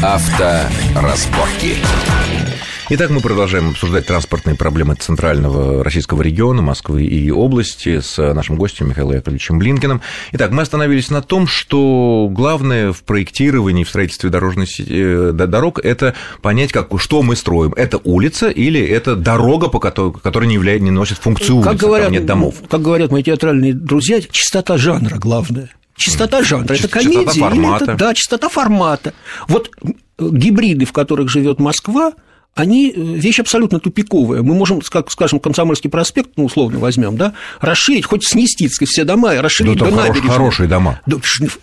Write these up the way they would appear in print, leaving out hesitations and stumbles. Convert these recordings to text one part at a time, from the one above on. Авторазборки. Итак, мы продолжаем обсуждать транспортные проблемы центрального российского региона, Москвы и области с нашим гостем Михаилом Яковлевичем Блинкиным. Итак, мы остановились на том, что главное в проектировании, в строительстве дорог – это понять, что мы строим. Это улица или это дорога, по которой не носит функцию улицы, там нет домов? Как говорят мои театральные друзья, чистота жанра главное. Чистота жанра. Это комедия или это… Да, чистота формата. Вот гибриды, в которых живет Москва, они вещь абсолютно тупиковая. Мы можем, как, скажем, Комсомольский проспект, ну, условно возьмем, да, расширить, хоть снести все дома и расширить до набережной. Хорошие дома. Да,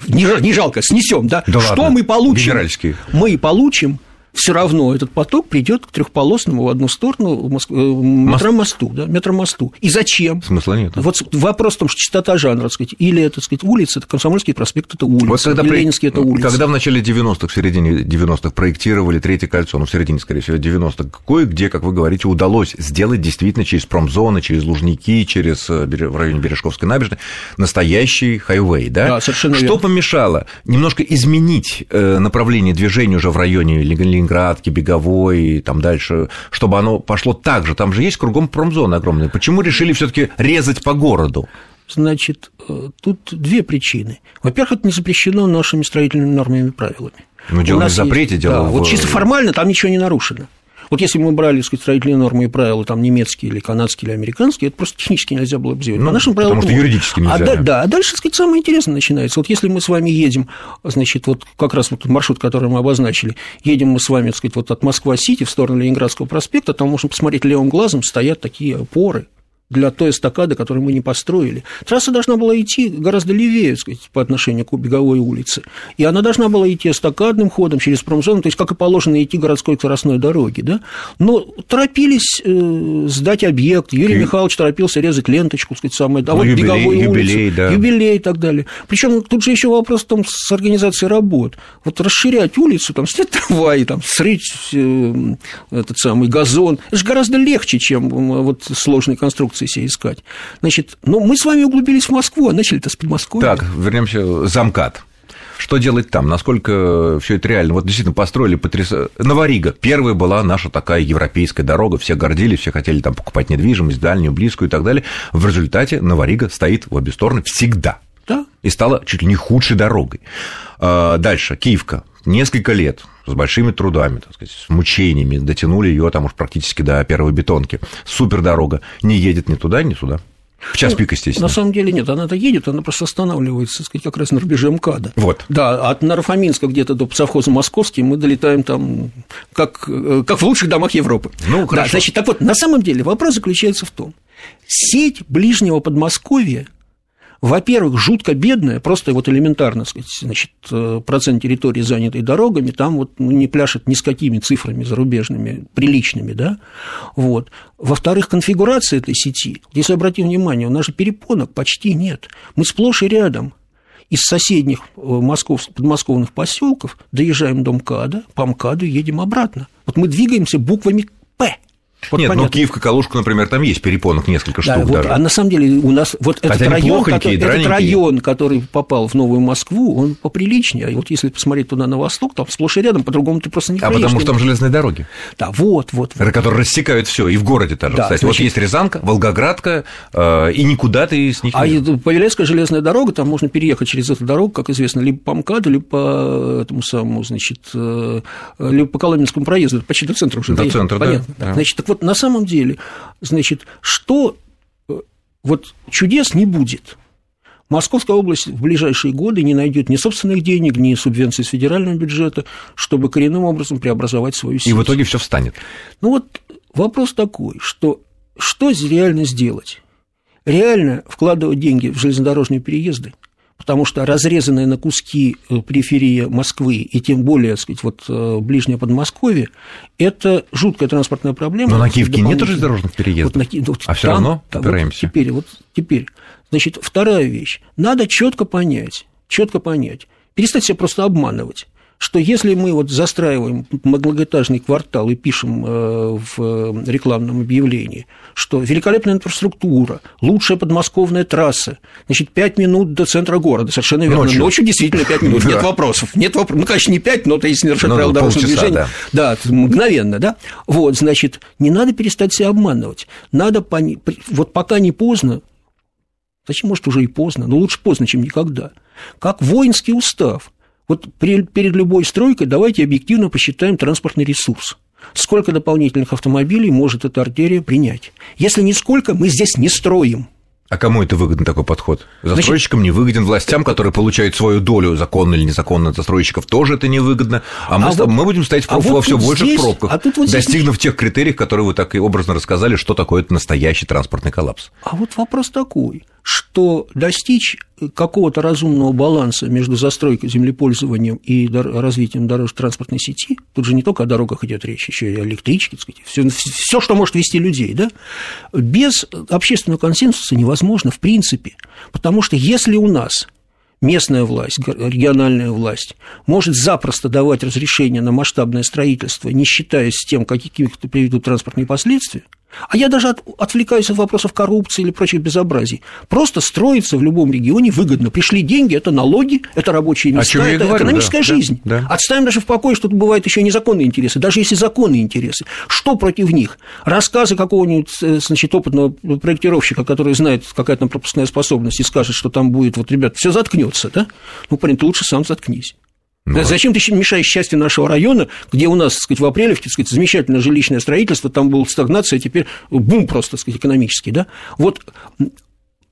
не жалко, снесем, да. Да что ладно, мы получим? Генеральские. Мы получим, все равно этот поток придет к трехполосному в одну сторону метромосту. Да, метромосту. И зачем? Смысла нет. Да? Вот вопрос в том, что частота жанра, так сказать, или это, так сказать, улица, это Комсомольский проспект, это улица, вот тогда Ленинский, это улица. Когда в начале 90-х, в середине 90-х проектировали Третье кольцо, ну, в середине, скорее всего, 90-х, кое-где, как вы говорите, удалось сделать действительно через промзоны, через Лужники, через в районе Бережковской набережной настоящий хайвей, да? Да, совершенно верно. Что помешало немножко изменить направление движения уже в районе Градки, Беговой, там дальше, чтобы оно пошло так же. Там же есть кругом промзоны огромные. Почему решили все-таки резать по городу? Значит, тут две причины. Во-первых, это не запрещено нашими строительными нормами и правилами. Ну, дело не в запрете, дело в… Да, вот чисто формально там ничего не нарушено. Вот если мы брали, так сказать, строительные нормы и правила там, немецкие или канадские или американские, это просто технически нельзя было бы сделать. Ну, по нашим правилам, потому что юридически нельзя. А дальше, так сказать, самое интересное начинается. Вот если мы с вами едем, значит, вот как раз вот маршрут, который мы обозначили, едем мы с вами, так сказать, вот от Москва-Сити в сторону Ленинградского проспекта, там можно посмотреть левым глазом, стоят такие опоры для той эстакады, которую мы не построили. Трасса должна была идти гораздо левее, так сказать, по отношению к Беговой улице. И она должна была идти эстакадным ходом через промзону, то есть, как и положено, идти городской скоростной дороге. Да? Но торопились сдать объект. Юрий Михайлович торопился резать ленточку, так сказать, самое… А вот Беговой улице, да. Юбилей и так далее. Причем тут же еще вопрос там, с организацией работ. Вот расширять улицу, там, снять трамвай, там, срыть этот самый газон. Это же гораздо легче, чем вот сложные конструкции себе искать. Значит, ну, мы с вами углубились в Москву, а начали-то с Подмосковья. Так, вернемся за МКАД. Что делать там? Насколько все это реально? Вот действительно построили потрясающе. Новорига. Первая была наша такая европейская дорога. Все гордились, все хотели там покупать недвижимость, дальнюю, близкую и так далее. В результате Новорига стоит в обе стороны всегда. Да. И стала чуть ли не худшей дорогой. Дальше. Киевка. Несколько лет с большими трудами, так сказать, с мучениями дотянули ее там уж практически до первой бетонки. Супердорога не едет ни туда, ни сюда. В час пик, естественно. На самом деле нет, она-то едет, она просто останавливается, так сказать, как раз на рубеже МКАДа. Вот. Да, от Наро-Фоминска где-то до совхоза Московский мы долетаем там, как в лучших домах Европы. Ну, хорошо. Да, значит, так вот, на самом деле вопрос заключается в том, сеть ближнего Подмосковья, во-первых, жутко бедная, просто вот элементарно, так сказать, значит, процент территории, занятой дорогами, там вот не пляшет ни с какими цифрами зарубежными, приличными, да, вот. Во-вторых, конфигурация этой сети, если обратим внимание, у нас же перепонок почти нет, мы сплошь и рядом из соседних подмосковных поселков доезжаем до МКАДа, по МКАДу едем обратно, вот мы двигаемся буквами «П». Вот нет, понятно. Ну, Киевка, Калужка, например, там есть перепонок несколько штук, да, вот, даже. А на самом деле у нас вот этот район, который попал в Новую Москву, он поприличнее. А вот если посмотреть туда на восток, там сплошь и рядом, по-другому ты просто не проедешь. А потому что там железные дороги. Да, вот. Которые рассекают все и в городе тоже, да, кстати. Значит, вот есть Рязанка, Волгоградка, и никуда ты с них не… А Павелецкая железная дорога, там можно переехать через эту дорогу, как известно, либо по МКАДу, либо по этому самому, значит, либо по Коломенскому проезду, почти до центра уже. До центра, да. Понятно. Да. Значит, так вот, на самом деле, значит, что вот чудес не будет. Московская область в ближайшие годы не найдет ни собственных денег, ни субвенций с федерального бюджета, чтобы коренным образом преобразовать свою сеть. И в итоге все встанет. Ну вот вопрос такой, что реально сделать? Реально вкладывать деньги в железнодорожные переезды, потому что разрезанная на куски периферия Москвы и тем более, так сказать, вот ближнее Подмосковье, это жуткая транспортная проблема. Но на Киевке нет железнодорожных переездов, а все равно упираемся. Вот теперь. Значит, вторая вещь. Надо четко понять, перестать себя просто обманывать, что если мы вот застраиваем многоэтажный квартал и пишем в рекламном объявлении, что великолепная инфраструктура, лучшая подмосковная трасса, значит, 5 минут до центра города, совершенно верно. Ночью действительно 5 минут, нет вопрошений. Нет вопросов. Ну, конечно, не 5, но если нарушать правила дорожного движения, да, мгновенно, да. Вот, значит, не надо перестать себя обманывать. Надо, вот пока не поздно, зачем, может, уже и поздно, но лучше поздно, чем никогда, как воинский устав. Вот перед любой стройкой давайте объективно посчитаем транспортный ресурс. Сколько дополнительных автомобилей может эта артерия принять? Если нисколько, мы здесь не строим. А кому это выгоден такой подход? Застройщикам не выгоден, властям, которые получают свою долю, законно или незаконно от застройщиков, тоже это невыгодно. Мы будем стоять в пробках во все больших пробках, достигнув тех критериев, которые вы так и образно рассказали, что такое это настоящий транспортный коллапс. А вот вопрос такой, что достичь какого-то разумного баланса между застройкой, землепользованием и развитием дорожно-транспортной сети, тут же не только о дорогах идет речь, еще и о электричке, все, что может вести людей, да, без общественного консенсуса невозможно в принципе, потому что если у нас местная власть, региональная власть может запросто давать разрешение на масштабное строительство, не считаясь с тем, какие это приведут транспортные последствия, а я даже отвлекаюсь от вопросов коррупции или прочих безобразий. Просто строится в любом регионе выгодно. Пришли деньги, это налоги, это рабочие места, это говорю, экономическая жизнь. Да. Отставим даже в покое, что тут бывают еще незаконные интересы, даже если законные интересы. Что против них? Рассказы какого-нибудь, значит, опытного проектировщика, который знает, какая там пропускная способность, и скажет, что там будет, вот, ребят, все заткнется, да? Ну, парень, ты лучше сам заткнись. Ну, зачем ты мешаешь счастью нашего района, где у нас, так сказать, в Апрелевке, так сказать, замечательное жилищное строительство, там была стагнация, а теперь бум просто, так сказать, экономический, да? Вот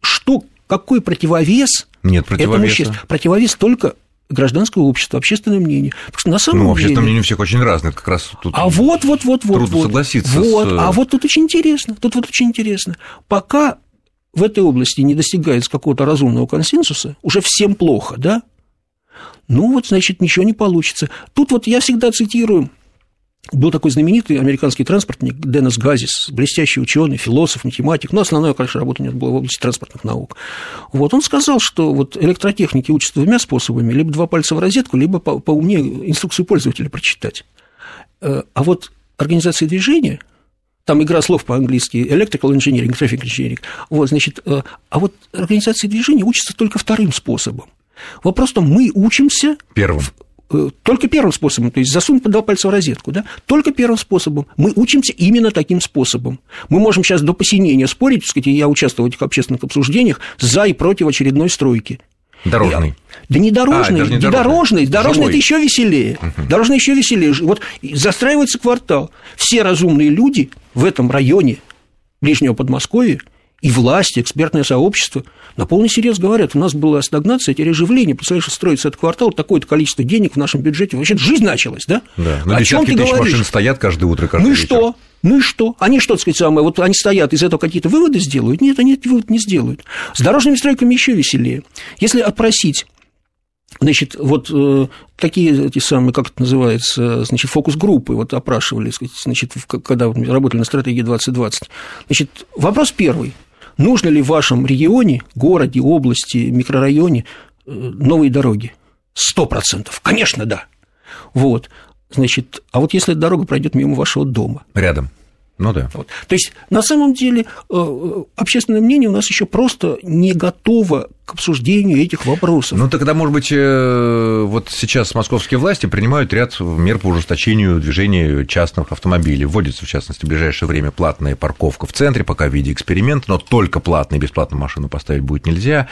что, какой противовес? Нет противовеса. Противовес только гражданское общество, общественное мнение. Потому что на самом деле... общественное мнение всех очень разное, как раз тут трудно согласиться. А вот тут очень интересно, Пока в этой области не достигается какого-то разумного консенсуса, уже всем плохо, да? Ну, вот, значит, ничего не получится. Тут вот я всегда цитирую, был такой знаменитый американский транспортник Дэнос Газис, блестящий ученый, философ, математик, но основная, конечно, работа у него была в области транспортных наук. Вот, он сказал, что вот электротехники учатся двумя способами, либо два пальца в розетку, либо поумнее инструкцию пользователя прочитать. А вот организация движения, там игра слов по-английски, electrical engineering, traffic engineering, вот, значит, а вот организация движения учится только вторым способом. Вопрос в том, мы учимся только первым способом, то есть засунь два пальца в розетку, да? Только первым способом. Мы учимся именно таким способом. Мы можем сейчас до посинения спорить, так сказать, я участвовал в этих общественных обсуждениях за и против очередной стройки. Дорожный. Да не дорожный, дорожный это еще веселее. Угу. Дорожный еще веселее. Вот застраивается квартал. Все разумные люди в этом районе Ближнего Подмосковья и власти, экспертное сообщество на полный серьез говорят, у нас была стагнация, теперь оживление, представляешь, строится этот квартал, такое-то количество денег в нашем бюджете, вообще жизнь началась, да? Да, но десятки тысяч машин стоят каждое утро, каждый вечер. Ну и что? Они что, так сказать, самое, вот они стоят, из этого какие-то выводы сделают? Нет, они этот вывод не сделают. С дорожными стройками еще веселее. Если опросить, значит, вот такие эти самые, как это называется, значит, фокус-группы вот опрашивали, значит, когда работали на стратегии 2020, значит, вопрос первый. Нужно ли в вашем регионе, городе, области, микрорайоне новые дороги? 100%. Конечно, да. Вот. Значит, а вот если дорога пройдет мимо вашего дома? Рядом. Ну да. Вот. То есть, на самом деле, общественное мнение у нас еще просто не готово к обсуждению этих вопросов. Ну, тогда, может быть, вот сейчас московские власти принимают ряд мер по ужесточению движения частных автомобилей. Вводится, в частности, в ближайшее время платная парковка в центре, пока в виде эксперимента, но только платные, бесплатно машину поставить будет нельзя,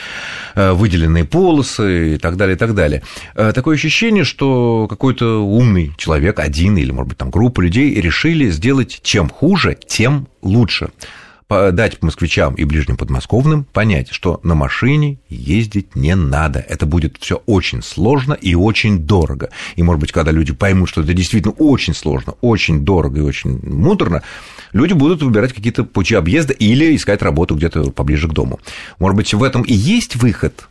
выделенные полосы и так далее, и так далее. Такое ощущение, что какой-то умный человек, один или, может быть, там группа людей решили сделать чем хуже, тем лучше. Дать москвичам и ближним подмосковным понять, что на машине ездить не надо. Это будет все очень сложно и очень дорого. И, может быть, когда люди поймут, что это действительно очень сложно, очень дорого и очень муторно, люди будут выбирать какие-то пути объезда или искать работу где-то поближе к дому. Может быть, в этом и есть выход?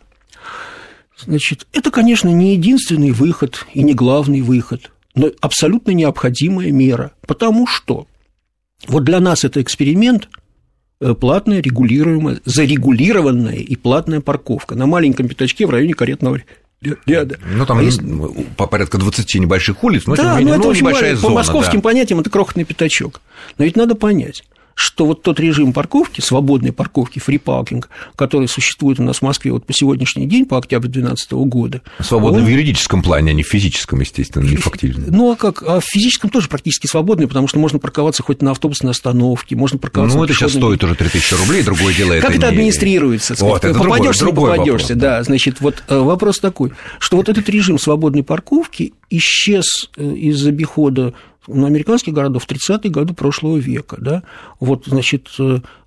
Значит, это, конечно, не единственный выход и не главный выход, но абсолютно необходимая мера. Потому что вот для нас это эксперимент. Платная, зарегулированная и платная парковка на маленьком пятачке в районе каретного Ну, там есть порядка 20 небольших улиц, но да, тем не менее, ну, небольшая зона. По московским понятиям это крохотный пятачок. Но ведь надо понять, что вот тот режим парковки, свободной парковки, фри-паркинг, который существует у нас в Москве вот по сегодняшний день, по октябрю 2012 года... Свободный в юридическом плане, а не в физическом, естественно, не фактически. Ну, а как? А в физическом тоже практически свободный, потому что можно парковаться хоть на автобусной остановке, можно парковаться... Ну, это сейчас стоит уже 3000 рублей, другое дело... Как это администрируется? Вот, это другой вопрос. Да, значит, вот вопрос такой, что вот этот режим свободной парковки исчез из обихода американских городов в 30-е годы прошлого века, да, вот, значит,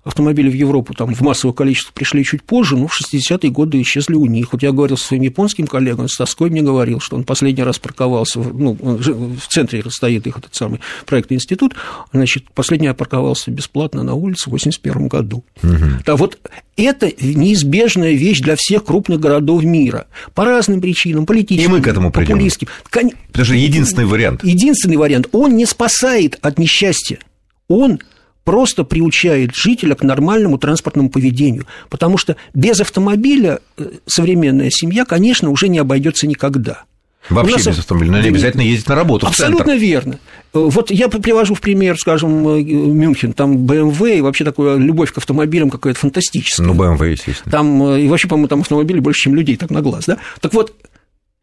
автомобили в Европу там в массовых количествах пришли чуть позже, но в 60-е годы исчезли у них. Вот я говорил со своим японским коллегой, с тоской мне говорил, что он последний раз парковался, в центре стоит их этот самый проектный институт, значит, последний раз парковался бесплатно на улице в 81 году. Угу. Да, вот это неизбежная вещь для всех крупных городов мира. По разным причинам, политическим, и мы к этому придём. Популистским. Потому что единственный вариант. Единственный вариант. Он не спасает от несчастья. Он просто приучает жителя к нормальному транспортному поведению, потому что без автомобиля современная семья, конечно, уже не обойдется никогда. Вообще без автомобиля, но не обязательно ездить на работу в центр. Абсолютно верно. Вот я привожу в пример, скажем, Мюнхен, там BMW, и вообще такая любовь к автомобилям какая-то фантастическая. Ну, BMW, естественно. Там, и вообще, по-моему, там автомобилей больше, чем людей, так на глаз, да? Так вот,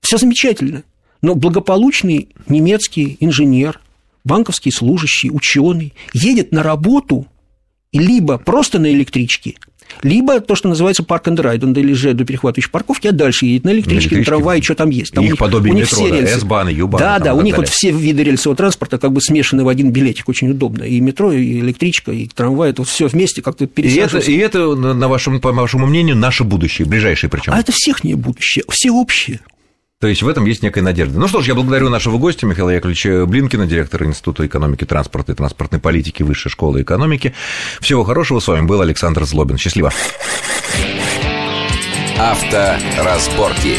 все замечательно, но благополучный немецкий инженер, банковский служащий, ученый едет на работу либо просто на электричке, либо то, что называется парк энд райд, он доезжает до перехватывающей парковки, а дальше едет на электричке, на трамвае, что там есть. Там их подобие метро, S-Bahn, U-Bahn. Да, у них вот все виды рельсового транспорта как бы смешаны в один билетик, очень удобно. И метро, и электричка, и трамвай, это вот все вместе как-то пересаживается. И это, на вашем, по вашему мнению, наше будущее, ближайшее причем. А это всех не будущее, всеобщее. То есть в этом есть некая надежда. Ну что ж, я благодарю нашего гостя Михаила Яковлевича Блинкина, директора Института экономики, транспорта и транспортной политики Высшей школы экономики. Всего хорошего. С вами был Александр Злобин. Счастливо. Авторазборки.